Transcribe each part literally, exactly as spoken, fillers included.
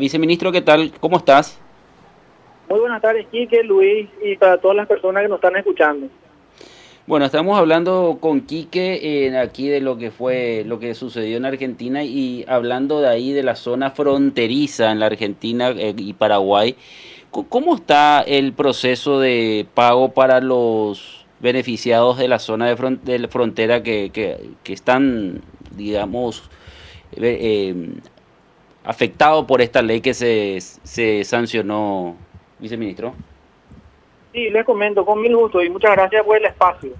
Viceministro, ¿qué tal? ¿Cómo estás? Muy buenas tardes, Quique, Luis, y para todas las personas que nos están escuchando. Bueno, estamos hablando con Quique eh, aquí de lo que fue, lo que sucedió en Argentina y hablando de ahí de la zona fronteriza en la Argentina eh, y Paraguay. ¿Cómo está el proceso de pago para los beneficiados de la zona de, front de la frontera que, que, que están, digamos, eh, eh, afectado por esta ley que se, se sancionó, viceministro? Sí, les comento con mil gusto y muchas gracias por el espacio.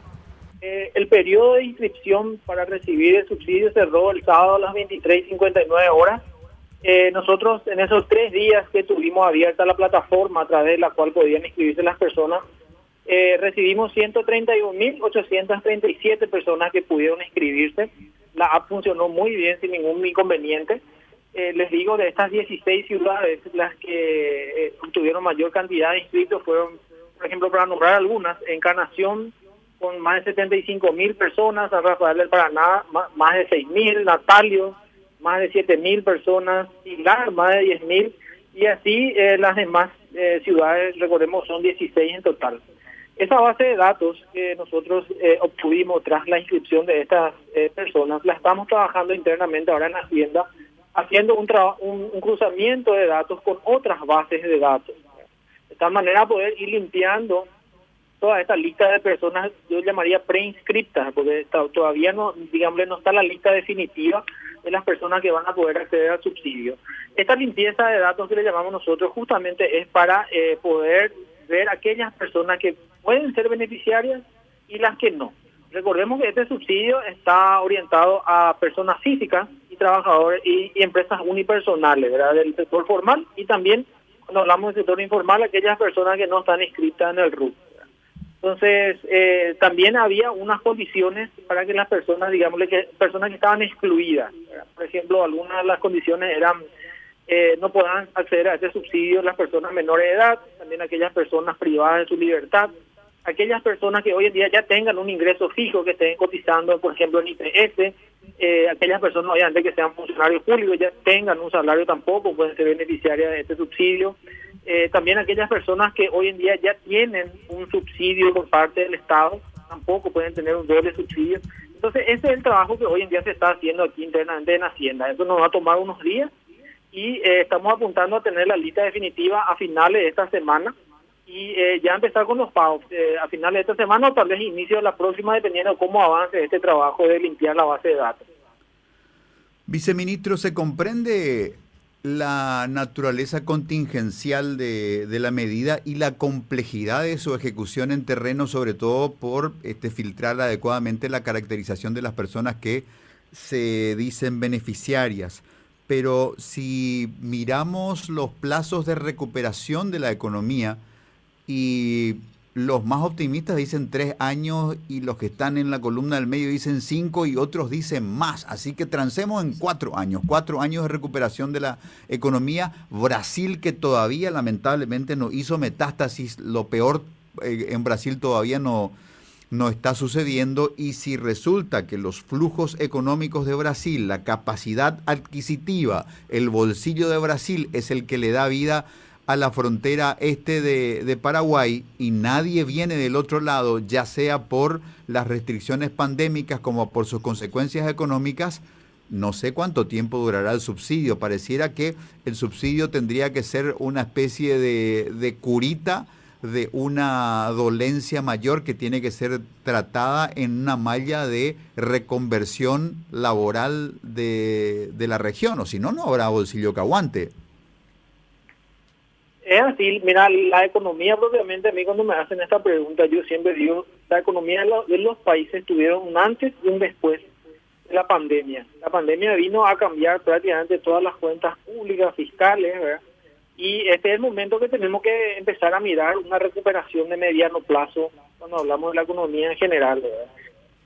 Eh, el periodo de inscripción para recibir el subsidio cerró el sábado a las veintitrés cincuenta y nueve horas. Eh, nosotros en esos tres días que tuvimos abierta la plataforma a través de la cual podían inscribirse las personas, eh, recibimos ciento treinta y un mil ochocientas treinta y siete personas que pudieron inscribirse. La app funcionó muy bien sin ningún inconveniente. Eh, les digo, de estas dieciséis ciudades, las que eh, obtuvieron mayor cantidad de inscritos fueron, por ejemplo, para nombrar algunas, Encarnación, con más de setenta y cinco mil personas, San Rafael del Paraná, más de seis mil, Natalio, más de siete mil personas, Pilar, más de diez mil, y así eh, las demás eh, ciudades, recordemos, son dieciséis en total. Esa base de datos que nosotros eh, obtuvimos tras la inscripción de estas eh, personas, la estamos trabajando internamente ahora en Hacienda, haciendo un, un, un cruzamiento de datos con otras bases de datos. De tal manera poder ir limpiando toda esta lista de personas, yo llamaría preinscriptas, porque está, todavía no, digamos, no está la lista definitiva de las personas que van a poder acceder al subsidio. Esta limpieza de datos que le llamamos nosotros justamente es para eh, poder ver aquellas personas que pueden ser beneficiarias y las que no. Recordemos que este subsidio está orientado a personas físicas, trabajadores y, y empresas unipersonales, ¿verdad? Del sector formal y también, cuando hablamos del sector informal, aquellas personas que no están inscritas en el R U. Entonces, eh, también había unas condiciones para que las personas, digamos, que personas que estaban excluidas, ¿verdad? Por ejemplo, algunas de las condiciones eran, eh, no podían acceder a este subsidio las personas menores de edad, también aquellas personas privadas de su libertad, aquellas personas que hoy en día ya tengan un ingreso fijo, que estén cotizando, por ejemplo, en I P S, Eh, aquellas personas, obviamente, que sean funcionarios públicos, ya tengan un salario tampoco, pueden ser beneficiarias de este subsidio. Eh, también aquellas personas que hoy en día ya tienen un subsidio por parte del Estado, tampoco pueden tener un doble subsidio. Entonces, ese es el trabajo que hoy en día se está haciendo aquí internamente en Hacienda. Eso nos va a tomar unos días y eh, estamos apuntando a tener la lista definitiva a finales de esta semana y eh, ya empezar con los pagos eh, a finales de esta semana o tal vez inicio de la próxima, dependiendo de cómo avance este trabajo de limpiar la base de datos. Viceministro, ¿se comprende la naturaleza contingencial de, de la medida y la complejidad de su ejecución en terreno, sobre todo por este, filtrar adecuadamente la caracterización de las personas que se dicen beneficiarias? Pero si miramos los plazos de recuperación de la economía, y los más optimistas dicen tres años y los que están en la columna del medio dicen cinco y otros dicen más. Así que transemos en cuatro años, cuatro años de recuperación de la economía. Brasil, que todavía lamentablemente no hizo metástasis, lo peor eh, en Brasil todavía no, no está sucediendo. Y si resulta que los flujos económicos de Brasil, la capacidad adquisitiva, el bolsillo de Brasil es el que le da vida a la frontera este de, de Paraguay y nadie viene del otro lado, ya sea por las restricciones pandémicas como por sus consecuencias económicas, no sé cuánto tiempo durará el subsidio. Pareciera que el subsidio tendría que ser una especie de, de curita de una dolencia mayor que tiene que ser tratada en una malla de reconversión laboral de, de la región, o si no, no habrá bolsillo que aguante. Es así, mira, la economía propiamente, a mí cuando me hacen esta pregunta, yo siempre digo, la economía de los, de los países tuvieron un antes y un después de la pandemia. La pandemia vino a cambiar prácticamente todas las cuentas públicas, fiscales, ¿verdad? Y este es el momento que tenemos que empezar a mirar una recuperación de mediano plazo cuando hablamos de la economía en general, ¿verdad?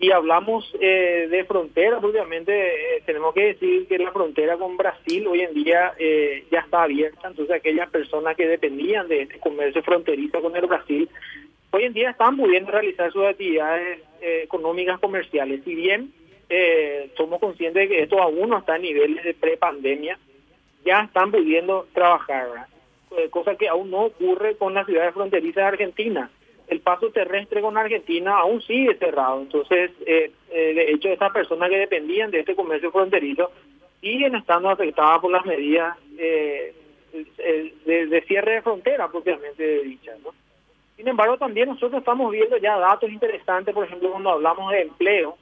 Y hablamos eh, de frontera, obviamente, eh, tenemos que decir que la frontera con Brasil hoy en día eh, ya está abierta, entonces aquellas personas que dependían de este comercio fronterizo con el Brasil, hoy en día están pudiendo realizar sus actividades eh, económicas comerciales, si bien eh, somos conscientes de que esto aún no está a niveles de prepandemia, ya están pudiendo trabajar, ¿verdad? Eh, cosa que aún no ocurre con las ciudades fronterizas de Argentina. El paso terrestre con Argentina aún sigue cerrado. Entonces, eh, eh, de hecho, estas personas que dependían de este comercio fronterizo siguen estando afectadas por las medidas eh, de, de cierre de frontera propiamente dichas, ¿no? Sin embargo, también nosotros estamos viendo ya datos interesantes. Por ejemplo, cuando hablamos de empleo,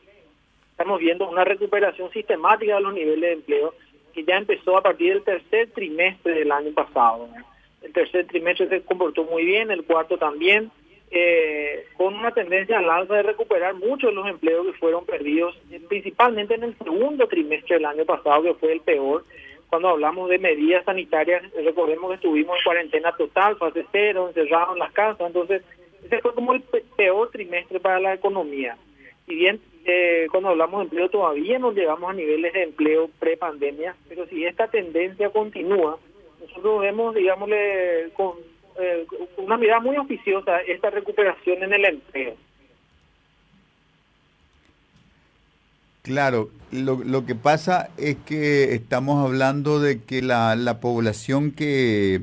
estamos viendo una recuperación sistemática de los niveles de empleo que ya empezó a partir del tercer trimestre del año pasado, ¿no? El tercer trimestre se comportó muy bien, el cuarto también, eh, con una tendencia al alza de recuperar muchos de los empleos que fueron perdidos, eh, principalmente en el segundo trimestre del año pasado, que fue el peor. Cuando hablamos de medidas sanitarias, recordemos que estuvimos en cuarentena total, fase cero, encerrados en las casas. Entonces, ese fue como el peor trimestre para la economía. Si bien eh, cuando hablamos de empleo todavía nos llegamos a niveles de empleo pre-pandemia, pero si esta tendencia continúa, nosotros vemos, digámosle, con eh, una mirada muy auspiciosa esta recuperación en el empleo. Claro, lo, lo que pasa es que estamos hablando de que la, la población que,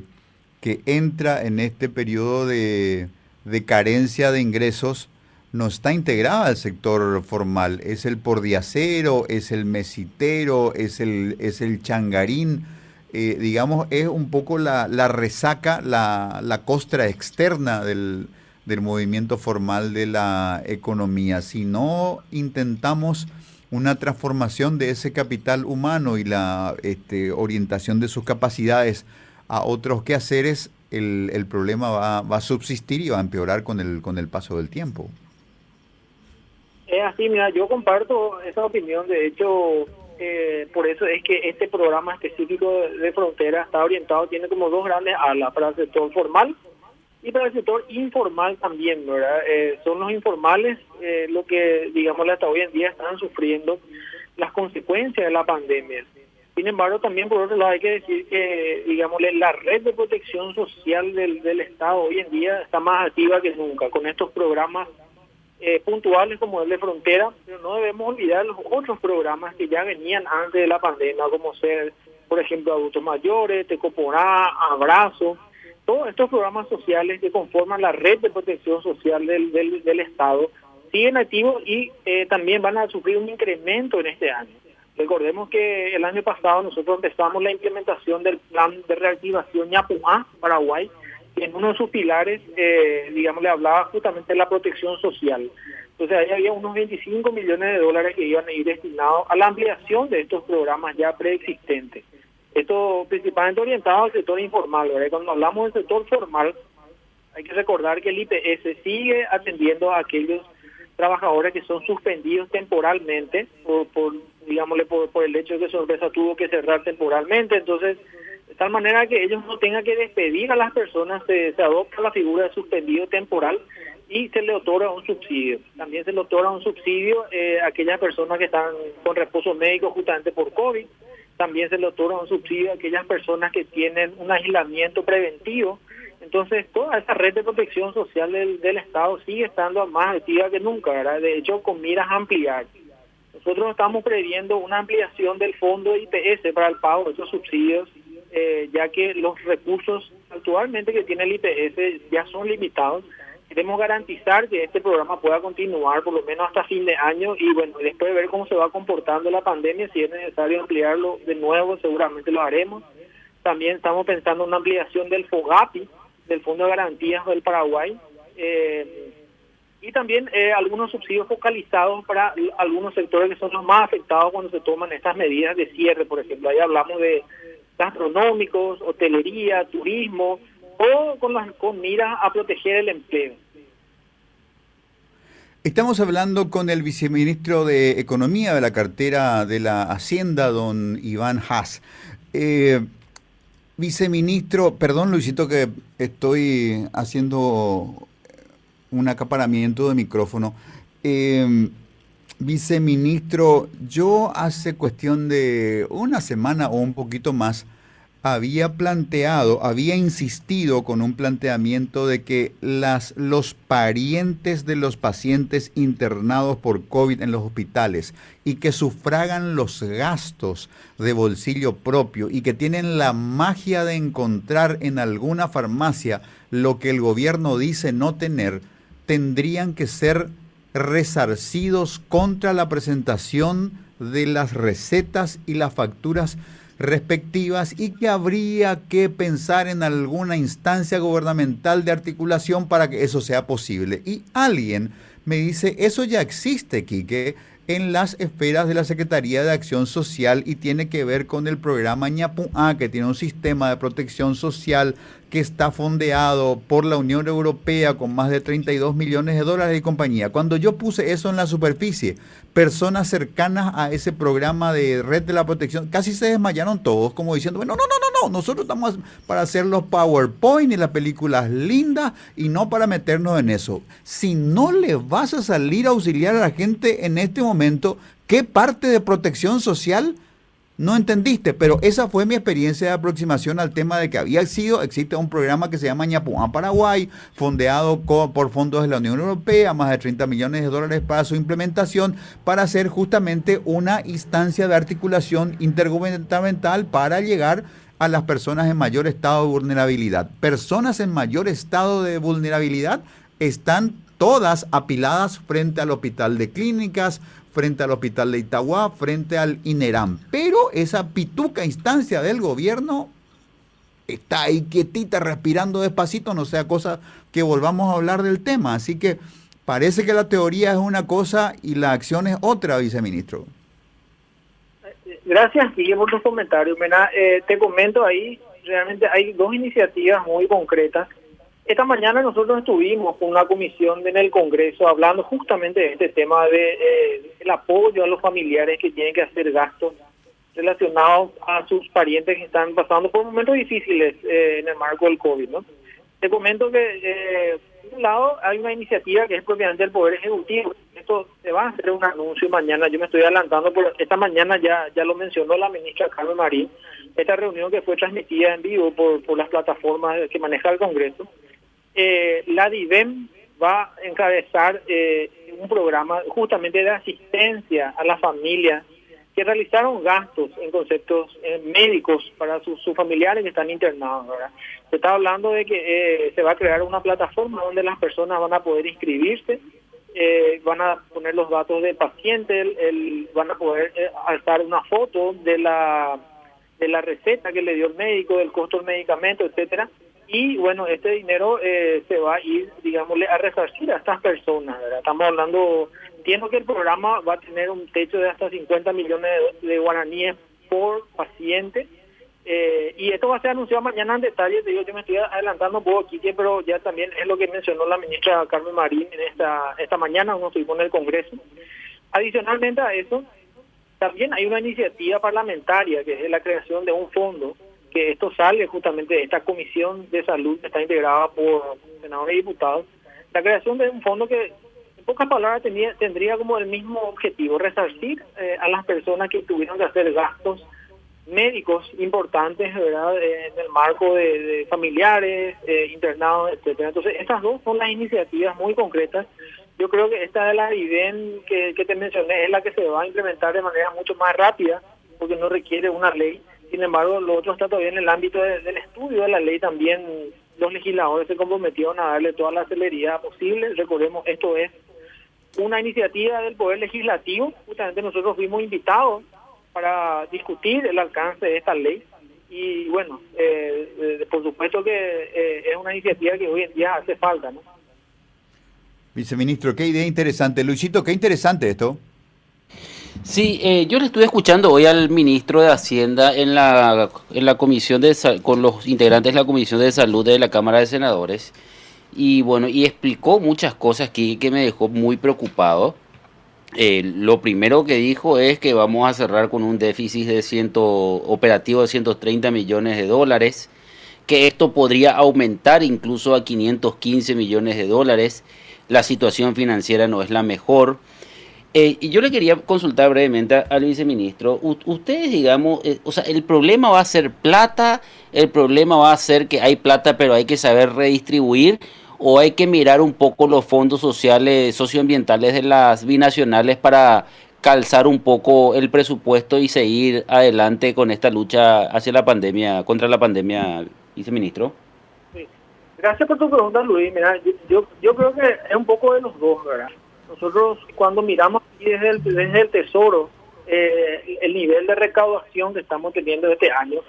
que entra en este periodo de, de carencia de ingresos no está integrada al sector formal. Es el pordiacero, es el mesitero, es el, es el changarín. Eh, digamos, es un poco la, la resaca, la, la costra externa del, del movimiento formal de la economía. Si no intentamos una transformación de ese capital humano y la este, orientación de sus capacidades a otros quehaceres, el, el problema va, va a subsistir y va a empeorar con el, con el paso del tiempo. Es así, mira, yo comparto esa opinión, de hecho. Eh, por eso es que este programa específico de, de frontera está orientado, tiene como dos grandes alas, para el sector formal y para el sector informal también, ¿verdad? Eh, son los informales eh, lo que, digamos, hasta hoy en día están sufriendo las consecuencias de la pandemia. Sin embargo, también por otro lado hay que decir que, digamos, la red de protección social del, del Estado hoy en día está más activa que nunca, con estos programas Eh, puntuales como el de frontera, pero no debemos olvidar los otros programas que ya venían antes de la pandemia, como ser, por ejemplo, adultos mayores, Tecoporá, Abrazo, todos estos programas sociales que conforman la red de protección social del, del, del Estado, siguen activos y eh, también van a sufrir un incremento en este año. Recordemos que el año pasado nosotros empezamos la implementación del plan de reactivación Ñapuá, Paraguay, en uno de sus pilares, eh, digamos, le hablaba justamente de la protección social. Entonces, ahí había unos veinticinco millones de dólares que iban a ir destinados a la ampliación de estos programas ya preexistentes. Esto principalmente orientado al sector informal, ¿verdad? Cuando hablamos del sector formal, hay que recordar que el I P S sigue atendiendo a aquellos trabajadores que son suspendidos temporalmente, por, por digámosle, por, por el hecho de que su empresa tuvo que cerrar temporalmente. Entonces, de tal manera que ellos no tengan que despedir a las personas, se, se adopta la figura de suspendido temporal y se le otorga un subsidio. También se le otorga un subsidio eh, a aquellas personas que están con reposo médico justamente por COVID. También se le otorga un subsidio a aquellas personas que tienen un aislamiento preventivo. Entonces, toda esa red de protección social del, del Estado sigue estando más activa que nunca, ¿verdad? De hecho, con miras a ampliar. Nosotros estamos previendo una ampliación del fondo de I P S para el pago de esos subsidios, Eh, ya que los recursos actualmente que tiene el I P S ya son limitados. Queremos garantizar que este programa pueda continuar por lo menos hasta fin de año y, bueno, después de ver cómo se va comportando la pandemia, si es necesario ampliarlo de nuevo, seguramente lo haremos. También estamos pensando en una ampliación del FOGAPI, del Fondo de Garantías del Paraguay, eh, y también eh, algunos subsidios focalizados para algunos sectores que son los más afectados cuando se toman estas medidas de cierre. Por ejemplo, ahí hablamos de gastronómicos, hotelería, turismo, todo con las con miras a proteger el empleo. Estamos hablando con el viceministro de Economía de la cartera de la Hacienda, don Iván Haas. Eh, viceministro, perdón, Luisito, que estoy haciendo un acaparamiento de micrófono. Eh, Viceministro, yo hace cuestión de una semana o un poquito más había planteado, había insistido con un planteamiento de que las, los parientes de los pacientes internados por COVID en los hospitales y que sufragan los gastos de bolsillo propio y que tienen la magia de encontrar en alguna farmacia lo que el gobierno dice no tener, tendrían que ser resarcidos contra la presentación de las recetas y las facturas respectivas y que habría que pensar en alguna instancia gubernamental de articulación para que eso sea posible. Y alguien me dice, eso ya existe, Quique, en las esferas de la Secretaría de Acción Social y tiene que ver con el programa Ñapuá, que tiene un sistema de protección social que está fondeado por la Unión Europea con más de treinta y dos millones de dólares y compañía. Cuando yo puse eso en la superficie, personas cercanas a ese programa de red de la protección, casi se desmayaron todos, como diciendo, bueno, no, no, no, no, nosotros estamos para hacer los PowerPoint y las películas lindas y no para meternos en eso. Si no le vas a salir a auxiliar a la gente en este momento, ¿qué parte de protección social no entendiste? Pero esa fue mi experiencia de aproximación al tema de que había sido, existe un programa que se llama Ñapuá Paraguay, fondeado con, por fondos de la Unión Europea, más de treinta millones de dólares para su implementación, para hacer justamente una instancia de articulación intergubernamental para llegar a las personas en mayor estado de vulnerabilidad. Personas en mayor estado de vulnerabilidad están todas apiladas frente al Hospital de Clínicas, frente al Hospital de Itagua, frente al INERAM. Pero esa pituca instancia del gobierno está ahí quietita, respirando despacito, no sea cosa que volvamos a hablar del tema. Así que parece que la teoría es una cosa y la acción es otra, viceministro. Gracias, Guillermo, por tus comentarios. Mena, eh, te comento ahí, realmente hay dos iniciativas muy concretas. Esta mañana nosotros estuvimos con una comisión en el Congreso hablando justamente de este tema de eh, el apoyo a los familiares que tienen que hacer gastos relacionados a sus parientes que están pasando por momentos difíciles eh, en el marco del COVID, ¿no? Te comento que, eh, por un lado, hay una iniciativa que es propiamente del Poder Ejecutivo. Esto se va a hacer un anuncio mañana. Yo me estoy adelantando, pero esta mañana ya, ya lo mencionó la ministra Carmen Marín. Esta reunión que fue transmitida en vivo por, por las plataformas que maneja el Congreso. Eh, la DIBEM va a encabezar eh, un programa justamente de asistencia a las familias que realizaron gastos en conceptos eh, médicos para sus su familiares que están internados, ¿verdad? Se está hablando de que eh, se va a crear una plataforma donde las personas van a poder inscribirse, eh, van a poner los datos del paciente, el, el, van a poder eh, alzar una foto de la, de la receta que le dio el médico, del costo del medicamento, etcétera. Y bueno, este dinero eh, se va a ir, digámosle, a resarcir a estas personas, ¿verdad? Estamos hablando, entiendo que el programa va a tener un techo de hasta cincuenta millones de guaraníes por paciente. Eh, y esto va a ser anunciado mañana en detalle. Te digo, yo me estoy adelantando un poco aquí, pero ya también es lo que mencionó la ministra Carmen Marín en esta, esta mañana, cuando estuvimos en el Congreso. Adicionalmente a eso, también hay una iniciativa parlamentaria, que es la creación de un fondo, que esto sale justamente de esta comisión de salud que está integrada por senadores y diputados, la creación de un fondo que, en pocas palabras, tenía, tendría como el mismo objetivo, resarcir eh, a las personas que tuvieron que hacer gastos médicos importantes, ¿verdad?, eh, en el marco de, de familiares, eh, internados, etcétera. Entonces, estas dos son las iniciativas muy concretas. Yo creo que esta de la DIVEN que, que te mencioné es la que se va a implementar de manera mucho más rápida, porque no requiere una ley. Sin embargo, lo otro está todavía en el ámbito de, del estudio de la ley. También los legisladores se comprometieron a darle toda la celeridad posible. Recordemos, esto es una iniciativa del Poder Legislativo. Justamente nosotros fuimos invitados para discutir el alcance de esta ley. Y bueno, eh, eh, por supuesto que eh, es una iniciativa que hoy en día hace falta, ¿no? Viceministro, qué idea interesante. Luisito, qué interesante esto. Sí, eh, yo le estuve escuchando hoy al ministro de Hacienda en la en la comisión de con los integrantes de la Comisión de Salud de la Cámara de Senadores y bueno, y explicó muchas cosas que, que me dejó muy preocupado. Eh, lo primero que dijo es que vamos a cerrar con un déficit de cien, operativo de ciento treinta millones de dólares, que esto podría aumentar incluso a quinientos quince millones de dólares. La situación financiera no es la mejor. Eh, y yo le quería consultar brevemente al viceministro. U ustedes, digamos, eh, o sea, el problema va a ser plata, el problema va a ser que hay plata, pero hay que saber redistribuir, o hay que mirar un poco los fondos sociales, socioambientales de las binacionales para calzar un poco el presupuesto y seguir adelante con esta lucha hacia la pandemia, contra la pandemia, viceministro. Sí. Gracias por tu pregunta, Luis. Mira, yo, yo, yo creo que es un poco de los dos, ¿verdad? Nosotros cuando miramos desde el, desde el Tesoro eh, el nivel de recaudación que estamos teniendo este año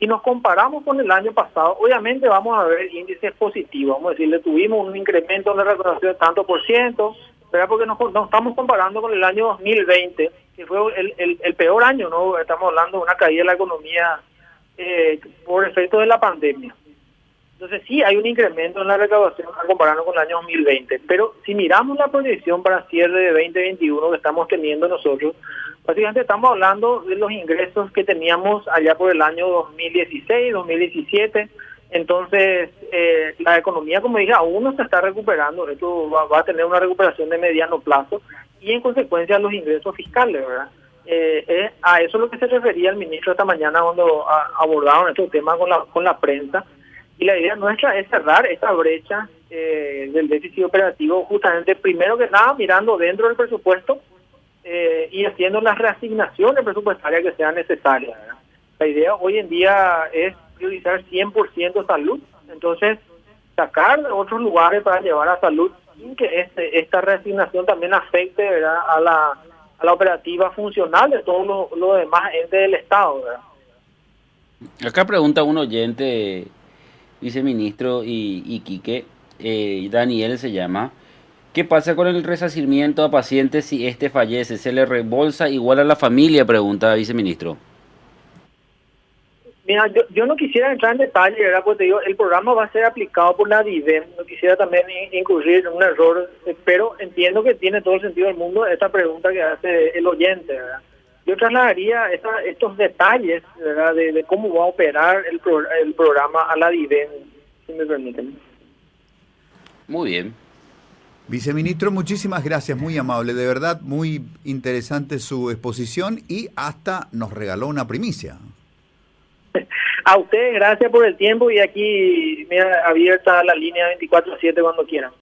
y nos comparamos con el año pasado, obviamente vamos a ver índices positivos, vamos a decirle tuvimos un incremento en la recaudación de tanto por ciento, ¿verdad? Porque nos, nos estamos comparando con el año dos mil veinte, que fue el, el, el peor año, ¿no? Estamos hablando de una caída de la economía eh, por efecto de la pandemia. Entonces sí hay un incremento en la recaudación al compararnos con el año dos mil veinte, pero si miramos la proyección para cierre de veinte veintiuno que estamos teniendo nosotros, básicamente estamos hablando de los ingresos que teníamos allá por el año dos mil dieciséis, dos mil diecisiete, entonces eh, la economía, como dije, aún no se está recuperando, esto va, va a tener una recuperación de mediano plazo y en consecuencia los ingresos fiscales, ¿verdad? Eh, eh, a eso es lo que se refería el ministro esta mañana cuando a, abordaron estos temas con la, con la prensa. Y la idea nuestra es cerrar esta brecha eh, del déficit operativo justamente, primero que nada, mirando dentro del presupuesto eh, y haciendo las reasignaciones presupuestarias que sean necesarias, ¿verdad? La idea hoy en día es priorizar cien por ciento salud, entonces sacar de otros lugares para llevar a salud sin que este, esta reasignación también afecte, ¿verdad?, a la, a la operativa funcional de todos los lo demás entes del Estado, ¿verdad? Acá pregunta un oyente... viceministro y, y Quique, eh, Daniel se llama, ¿qué pasa con el resarcimiento a pacientes si este fallece? ¿Se le reembolsa igual a la familia? Pregunta, viceministro. Mira, yo, yo no quisiera entrar en detalle, ¿verdad? Porque te digo, el programa va a ser aplicado por la DIBEM, no quisiera también incurrir en un error, pero entiendo que tiene todo el sentido del mundo esta pregunta que hace el oyente, ¿verdad? Yo trasladaría esta, estos detalles, ¿verdad?, de, de cómo va a operar el, pro, el programa a la DIBEN, si me permiten. Muy bien. Viceministro, muchísimas gracias, muy amable. De verdad, muy interesante su exposición y hasta nos regaló una primicia. A ustedes, gracias por el tiempo y aquí, mira, abierta la línea veinticuatro siete cuando quieran.